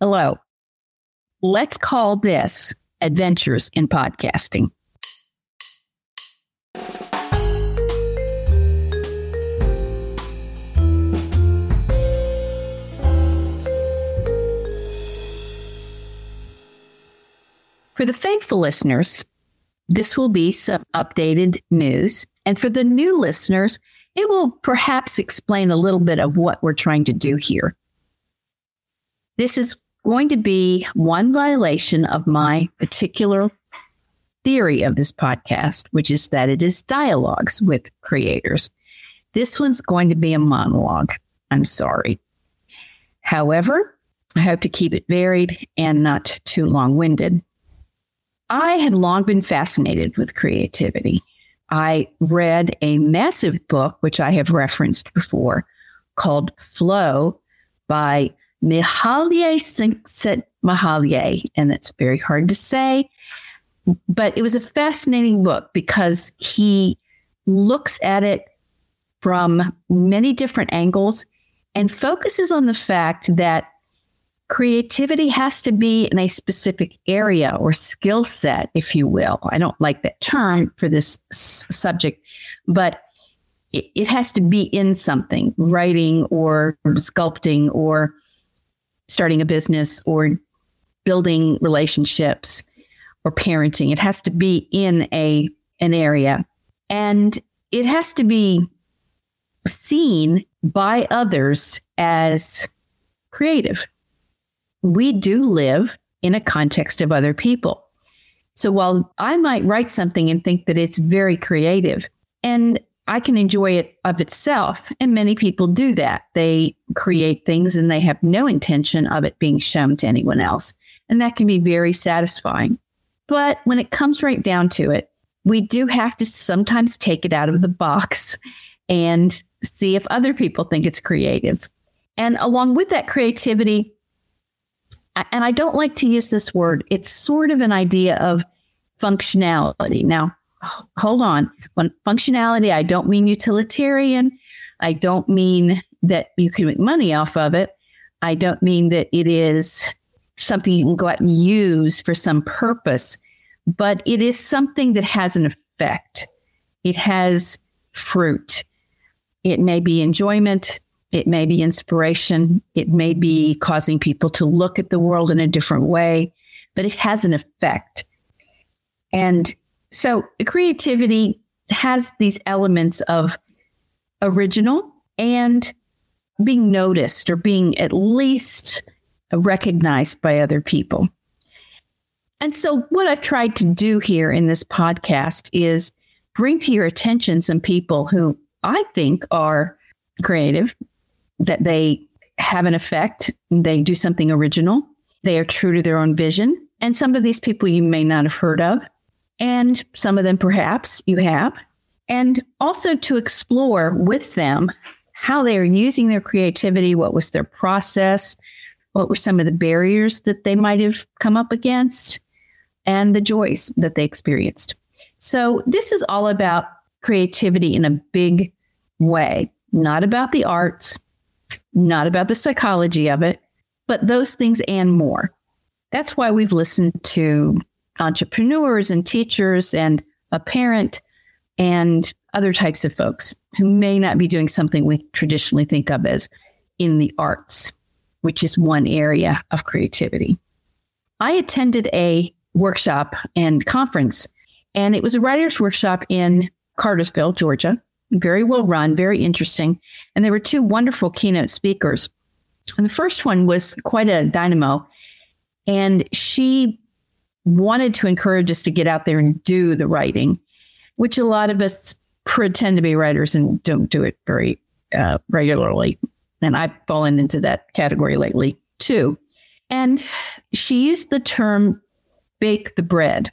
Hello. Let's call this Adventures in Podcasting. For the faithful listeners, this will be some updated news. And for the new listeners, it will perhaps explain a little bit of what we're trying to do here. This is going to be one violation of my particular theory of this podcast, which is that it is dialogues with creators. This one's going to be a monologue. I'm sorry. However, I hope to keep it varied and not too long-winded. I had long been fascinated with creativity. I read a massive book, which I have referenced before, called Flow by Mahalyeh Set Mahalyeh. And that's very hard to say. But it was a fascinating book because he looks at it from many different angles and focuses on the fact that creativity has to be in a specific area or skill set, if you will. I don't like that term for this subject, but it has to be in something, writing or sculpting or starting a business or building relationships or parenting. It has to be in an area, and it has to be seen by others as creative. We do live in a context of other people. So while I might write something and think that it's very creative and I can enjoy it of itself, and many people do that. They create things and they have no intention of it being shown to anyone else. And that can be very satisfying. But when it comes right down to it, we do have to sometimes take it out of the box and see if other people think it's creative. And along with that creativity, and I don't like to use this word, it's sort of an idea of functionality. Now, hold on. When functionality, I don't mean utilitarian. I don't mean that you can make money off of it. I don't mean that it is something you can go out and use for some purpose, but it is something that has an effect. It has fruit. It may be enjoyment. It may be inspiration. It may be causing people to look at the world in a different way, but it has an effect. And so creativity has these elements of original and being noticed or being at least recognized by other people. And so what I've tried to do here in this podcast is bring to your attention some people who I think are creative, that they have an effect, they do something original, they are true to their own vision. And some of these people you may not have heard of, and some of them perhaps you have. And also to explore with them how they are using their creativity, what was their process, what were some of the barriers that they might have come up against, and the joys that they experienced. So this is all about creativity in a big way, not about the arts, not about the psychology of it, but those things and more. That's why we've listened to entrepreneurs and teachers and a parent and other types of folks who may not be doing something we traditionally think of as in the arts, which is one area of creativity. I attended a workshop and conference, and it was a writer's workshop in Cartersville, Georgia. Very well run, very interesting. And there were two wonderful keynote speakers. And the first one was quite a dynamo. And she wanted to encourage us to get out there and do the writing, which a lot of us pretend to be writers and don't do it very regularly. And I've fallen into that category lately, too. And she used the term bake the bread.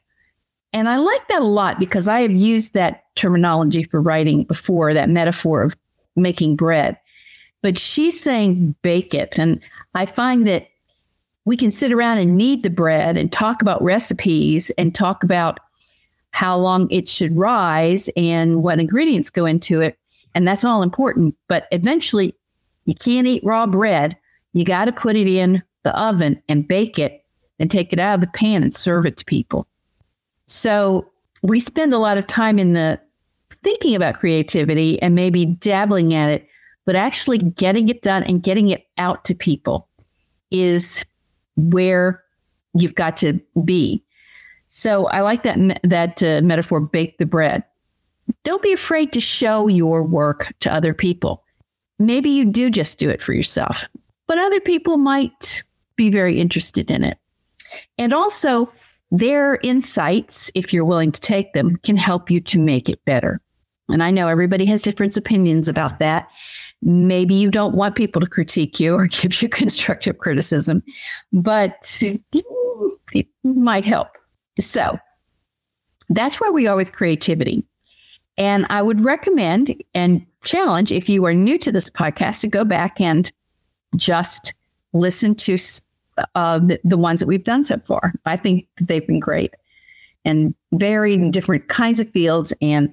And I like that a lot because I have used that terminology for writing before, that metaphor of making bread. But she's saying bake it. And I find that we can sit around and knead the bread and talk about recipes and talk about how long it should rise and what ingredients go into it. And that's all important. But eventually, you can't eat raw bread. You got to put it in the oven and bake it and take it out of the pan and serve it to people. So we spend a lot of time in the thinking about creativity and maybe dabbling at it, but actually getting it done and getting it out to people is where you've got to be. So I like that metaphor, bake the bread. Don't be afraid to show your work to other people. Maybe you do just do it for yourself, but other people might be very interested in it. And also their insights, if you're willing to take them, can help you to make it better. And I know everybody has different opinions about that. Maybe you don't want people to critique you or give you constructive criticism, but it might help. So that's where we are with creativity. And I would recommend and challenge, if you are new to this podcast, to go back and just listen to the ones that we've done so far. I think they've been great and varied in different kinds of fields, and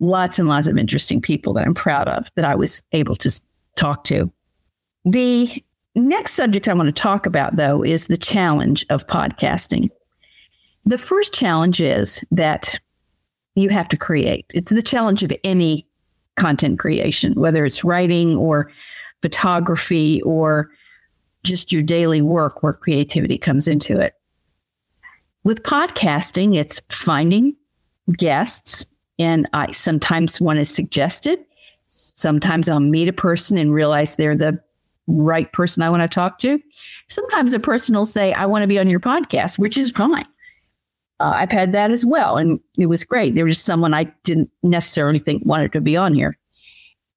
lots of interesting people that I'm proud of that I was able to talk to. The next subject I want to talk about, though, is the challenge of podcasting. The first challenge is that you have to create. It's the challenge of any content creation, whether it's writing or photography or just your daily work where creativity comes into it. With podcasting, it's finding guests, and sometimes one is suggested. Sometimes I'll meet a person and realize they're the right person I want to talk to. Sometimes a person will say, I want to be on your podcast, which is fine. I've had that as well, and it was great. There was someone I didn't necessarily think wanted to be on here.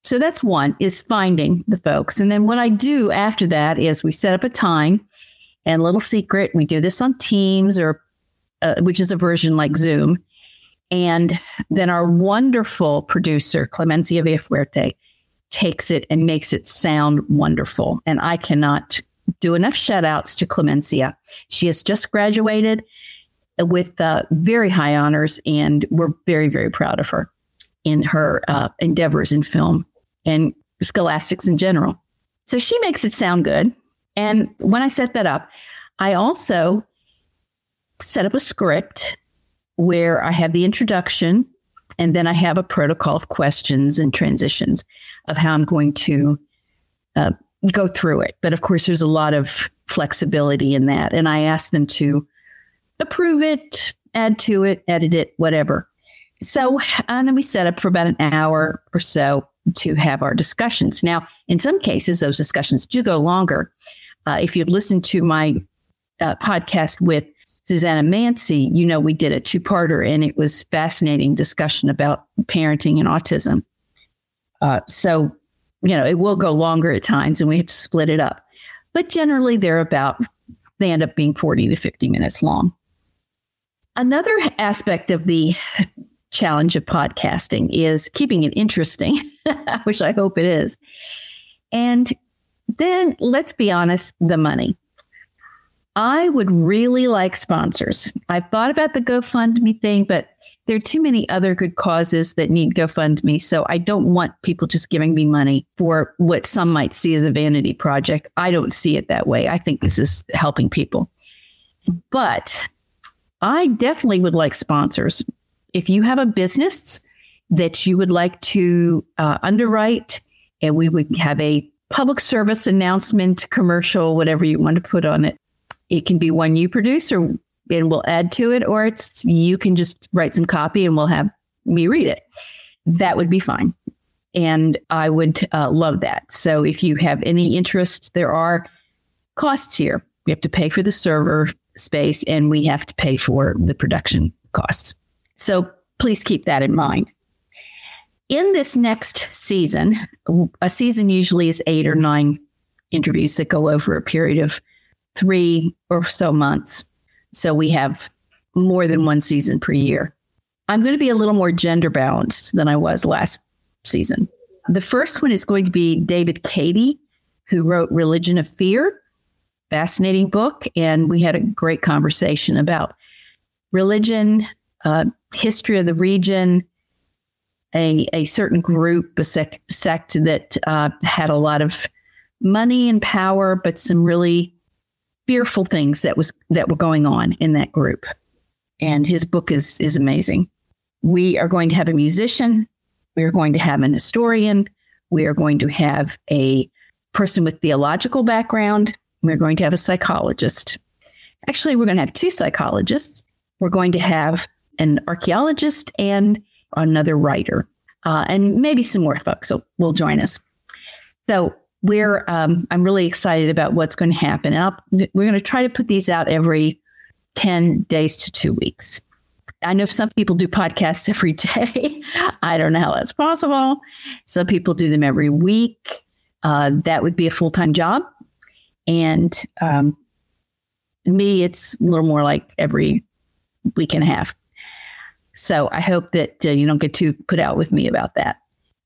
So that's one, is finding the folks. And then what I do after that is we set up a time, and little secret, we do this on Teams, or which is a version like Zoom. And then our wonderful producer, Clemencia Villafuerte, takes it and makes it sound wonderful. And I cannot do enough shout outs to Clemencia. She has just graduated with very high honors, and we're very, very proud of her in her endeavors in film and scholastics in general. So she makes it sound good. And when I set that up, I also set up a script where I have the introduction, and then I have a protocol of questions and transitions of how I'm going to go through it. But of course, there's a lot of flexibility in that. And I ask them to approve it, add to it, edit it, whatever. So, and then we set up for about an hour or so to have our discussions. Now, in some cases, those discussions do go longer. If you'd listened to my podcast with Susanna Mancy, you know, we did a two-parter, and it was fascinating discussion about parenting and autism. So, you know, it will go longer at times, and we have to split it up. But generally, they end up being 40 to 50 minutes long. Another aspect of the challenge of podcasting is keeping it interesting, which I hope it is. And then, let's be honest, the money. I would really like sponsors. I've thought about the GoFundMe thing, but there are too many other good causes that need GoFundMe. So I don't want people just giving me money for what some might see as a vanity project. I don't see it that way. I think this is helping people. But I definitely would like sponsors. If you have a business that you would like to underwrite, and we would have a public service announcement, commercial, whatever you want to put on it. It can be one you produce, or and we'll add to it, or it's you can just write some copy and we'll have me read it. That would be fine. And I would love that. So if you have any interest, there are costs here. We have to pay for the server space, and we have to pay for the production costs. So please keep that in mind. In this next season, a season usually is 8 or 9 interviews that go over a period of 3 or so months. So we have more than one season per year. I'm going to be a little more gender balanced than I was last season. The first one is going to be David Cady, who wrote Religion of Fear, fascinating book. And we had a great conversation about religion, history of the region, a certain group, a sect that had a lot of money and power, but some really fearful things that were going on in that group. And his book is amazing. We are going to have a musician. We are going to have an historian. We are going to have a person with theological background. We're going to have a psychologist. Actually, we're going to have two psychologists. We're going to have an archaeologist and another writer, and maybe some more folks will join us. So I'm really excited about what's going to happen. And we're going to try to put these out every 10 days to 2 weeks. I know some people do podcasts every day. I don't know how that's possible. Some people do them every week. That would be a full-time job. And me, it's a little more like every week and a half. So I hope that you don't get too put out with me about that.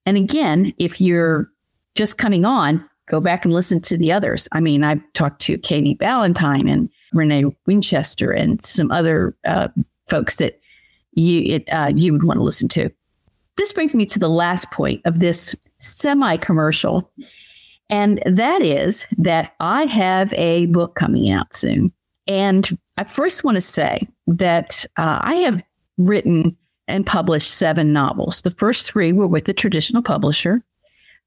And again, if you're just coming on, go back and listen to the others. I mean, I've talked to Katie Ballantyne and Renee Winchester and some other folks that you would want to listen to. This brings me to the last point of this semi-commercial. And that is that I have a book coming out soon. And I first want to say that I have written and published 7 novels. The first 3 were with the traditional publisher.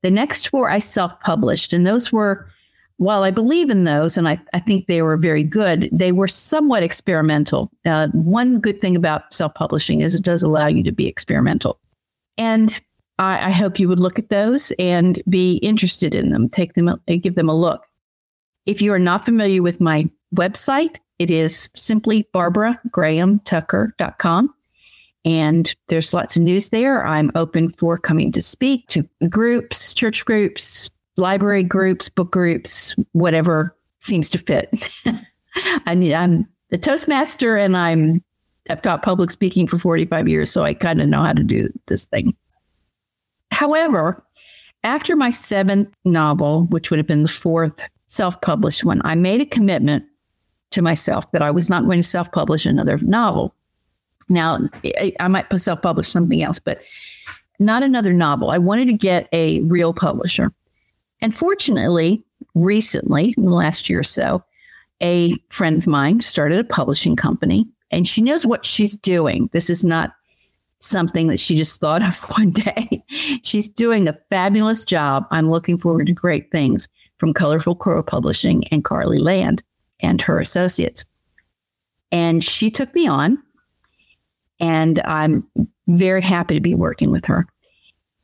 The next 4 I self-published. And those were, while I believe in those, and I think they were very good, they were somewhat experimental. One good thing about self-publishing is it does allow you to be experimental. And I hope you would look at those and be interested in them. Take them and give them a look. If you are not familiar with my website, it is simply BarbaraGrahamTucker.com. And there's lots of news there. I'm open for coming to speak to groups, church groups, library groups, book groups, whatever seems to fit. I mean, I'm a Toastmaster and I've taught public speaking for 45 years, so I kind of know how to do this thing. However, after my 7th novel, which would have been the 4th self-published one, I made a commitment to myself that I was not going to self-publish another novel. Now, I might self-publish something else, but not another novel. I wanted to get a real publisher. And fortunately, recently, in the last year or so, a friend of mine started a publishing company, and she knows what she's doing. This is not something that she just thought of one day. She's doing a fabulous job. I'm looking forward to great things from Colorful Coral Publishing and Carly Land and her associates. And she took me on, and I'm very happy to be working with her.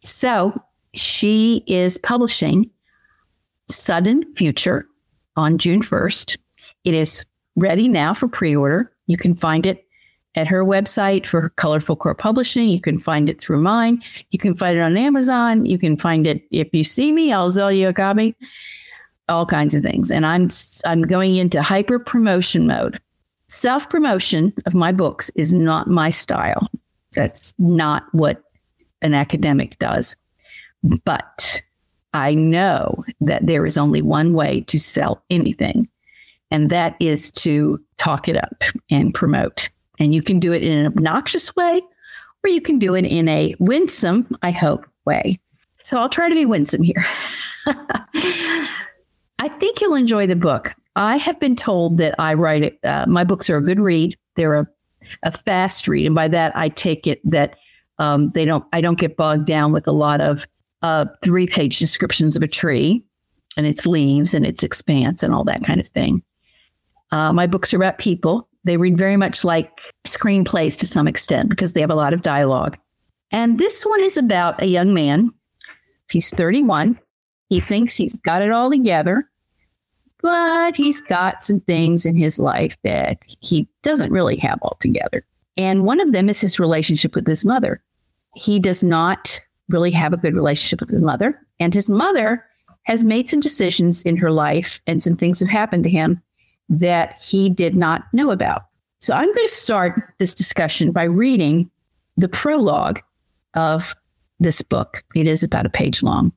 So she is publishing Sudden Future on June 1st. It is ready now for pre-order. You can find it at her website for Colorful Coral Publishing. You can find it through mine. You can find it on Amazon. You can find it, if you see me, I'll sell you a copy. All kinds of things. And I'm going into hyper promotion mode. Self promotion of my books is not my style. That's not what an academic does. But I know that there is only one way to sell anything, and that is to talk it up and promote. And you can do it in an obnoxious way, or you can do it in a winsome, I hope, way. So I'll try to be winsome here. I think you'll enjoy the book. I have been told that I write it. My books are a good read. They're a fast read. And by that, I take it that I don't get bogged down with a lot of 3-page descriptions of a tree and its leaves and its expanse and all that kind of thing. My books are about people. They read very much like screenplays to some extent because they have a lot of dialogue. And this one is about a young man. He's 31. He thinks he's got it all together, but he's got some things in his life that he doesn't really have all together. And one of them is his relationship with his mother. He does not really have a good relationship with his mother. And his mother has made some decisions in her life, and some things have happened to him that he did not know about. So I'm going to start this discussion by reading the prologue of this book. It is about a page long.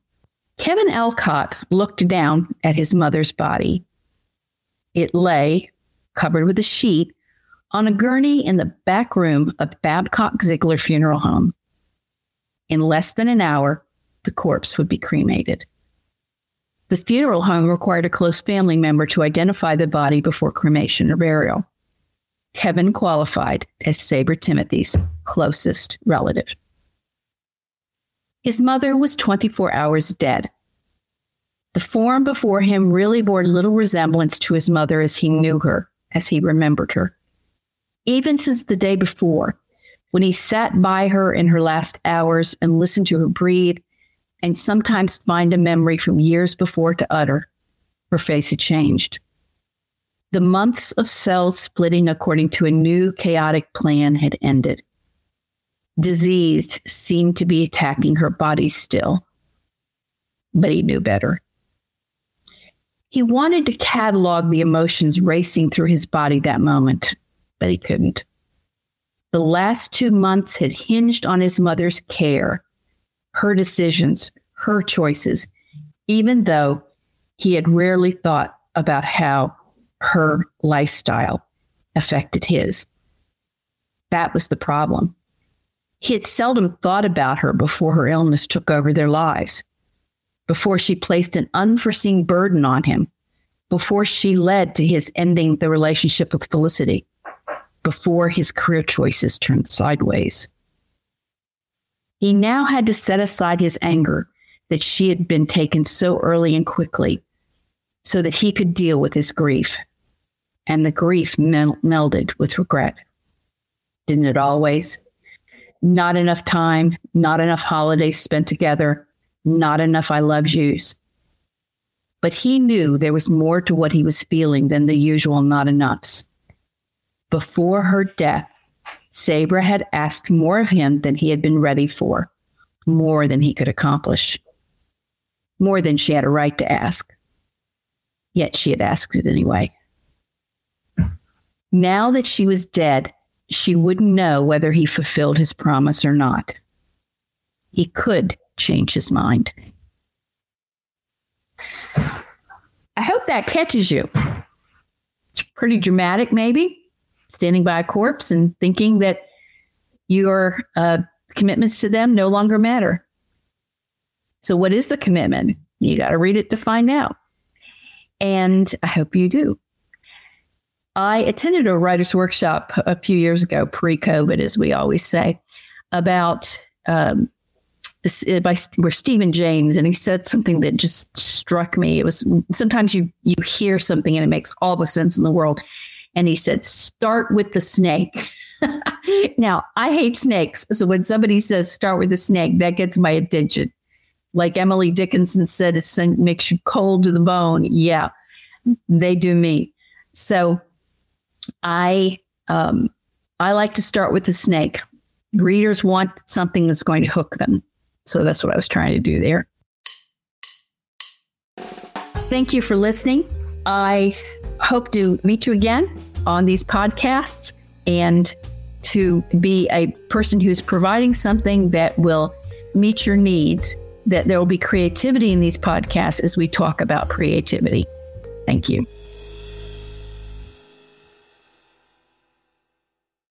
Kevin Elcott looked down at his mother's body. It lay, covered with a sheet, on a gurney in the back room of Babcock Ziegler Funeral Home. In less than an hour, the corpse would be cremated. The funeral home required a close family member to identify the body before cremation or burial. Kevin qualified as Saber Timothy's closest relative. His mother was 24 hours dead. The form before him really bore little resemblance to his mother as he knew her, as he remembered her. Even since the day before, when he sat by her in her last hours and listened to her breathe and sometimes find a memory from years before to utter, her face had changed. The months of cells splitting according to a new chaotic plan had ended. Disease seemed to be attacking her body still, but he knew better. He wanted to catalog the emotions racing through his body that moment, but he couldn't. The last 2 months had hinged on his mother's care, her decisions, her choices, even though he had rarely thought about how her lifestyle affected his. That was the problem. He had seldom thought about her before her illness took over their lives, before she placed an unforeseen burden on him, before she led to his ending the relationship with Felicity, before his career choices turned sideways. He now had to set aside his anger that she had been taken so early and quickly so that he could deal with his grief. And the grief melded with regret. Didn't it always? Not enough time, not enough holidays spent together, not enough I love yous. But he knew there was more to what he was feeling than the usual not enoughs. Before her death, Sabra had asked more of him than he had been ready for, more than he could accomplish, more than she had a right to ask. Yet she had asked it anyway. Now that she was dead, she wouldn't know whether he fulfilled his promise or not. He could change his mind. I hope that catches you. It's pretty dramatic, maybe. Standing by a corpse and thinking that your commitments to them no longer matter. So what is the commitment? You got to read it to find out. And I hope you do. I attended a writer's workshop a few years ago, pre-COVID, as we always say, about where Stephen James, and he said something that just struck me. It was sometimes you hear something and it makes all the sense in the world. And he said, start with the snake. Now, I hate snakes. So when somebody says start with the snake, that gets my attention. Like Emily Dickinson said, it makes you cold to the bone. Yeah, they do me. So I like to start with the snake. Readers want something that's going to hook them. So that's what I was trying to do there. Thank you for listening. I hope to meet you again on these podcasts and to be a person who's providing something that will meet your needs, that there will be creativity in these podcasts as we talk about creativity. Thank you.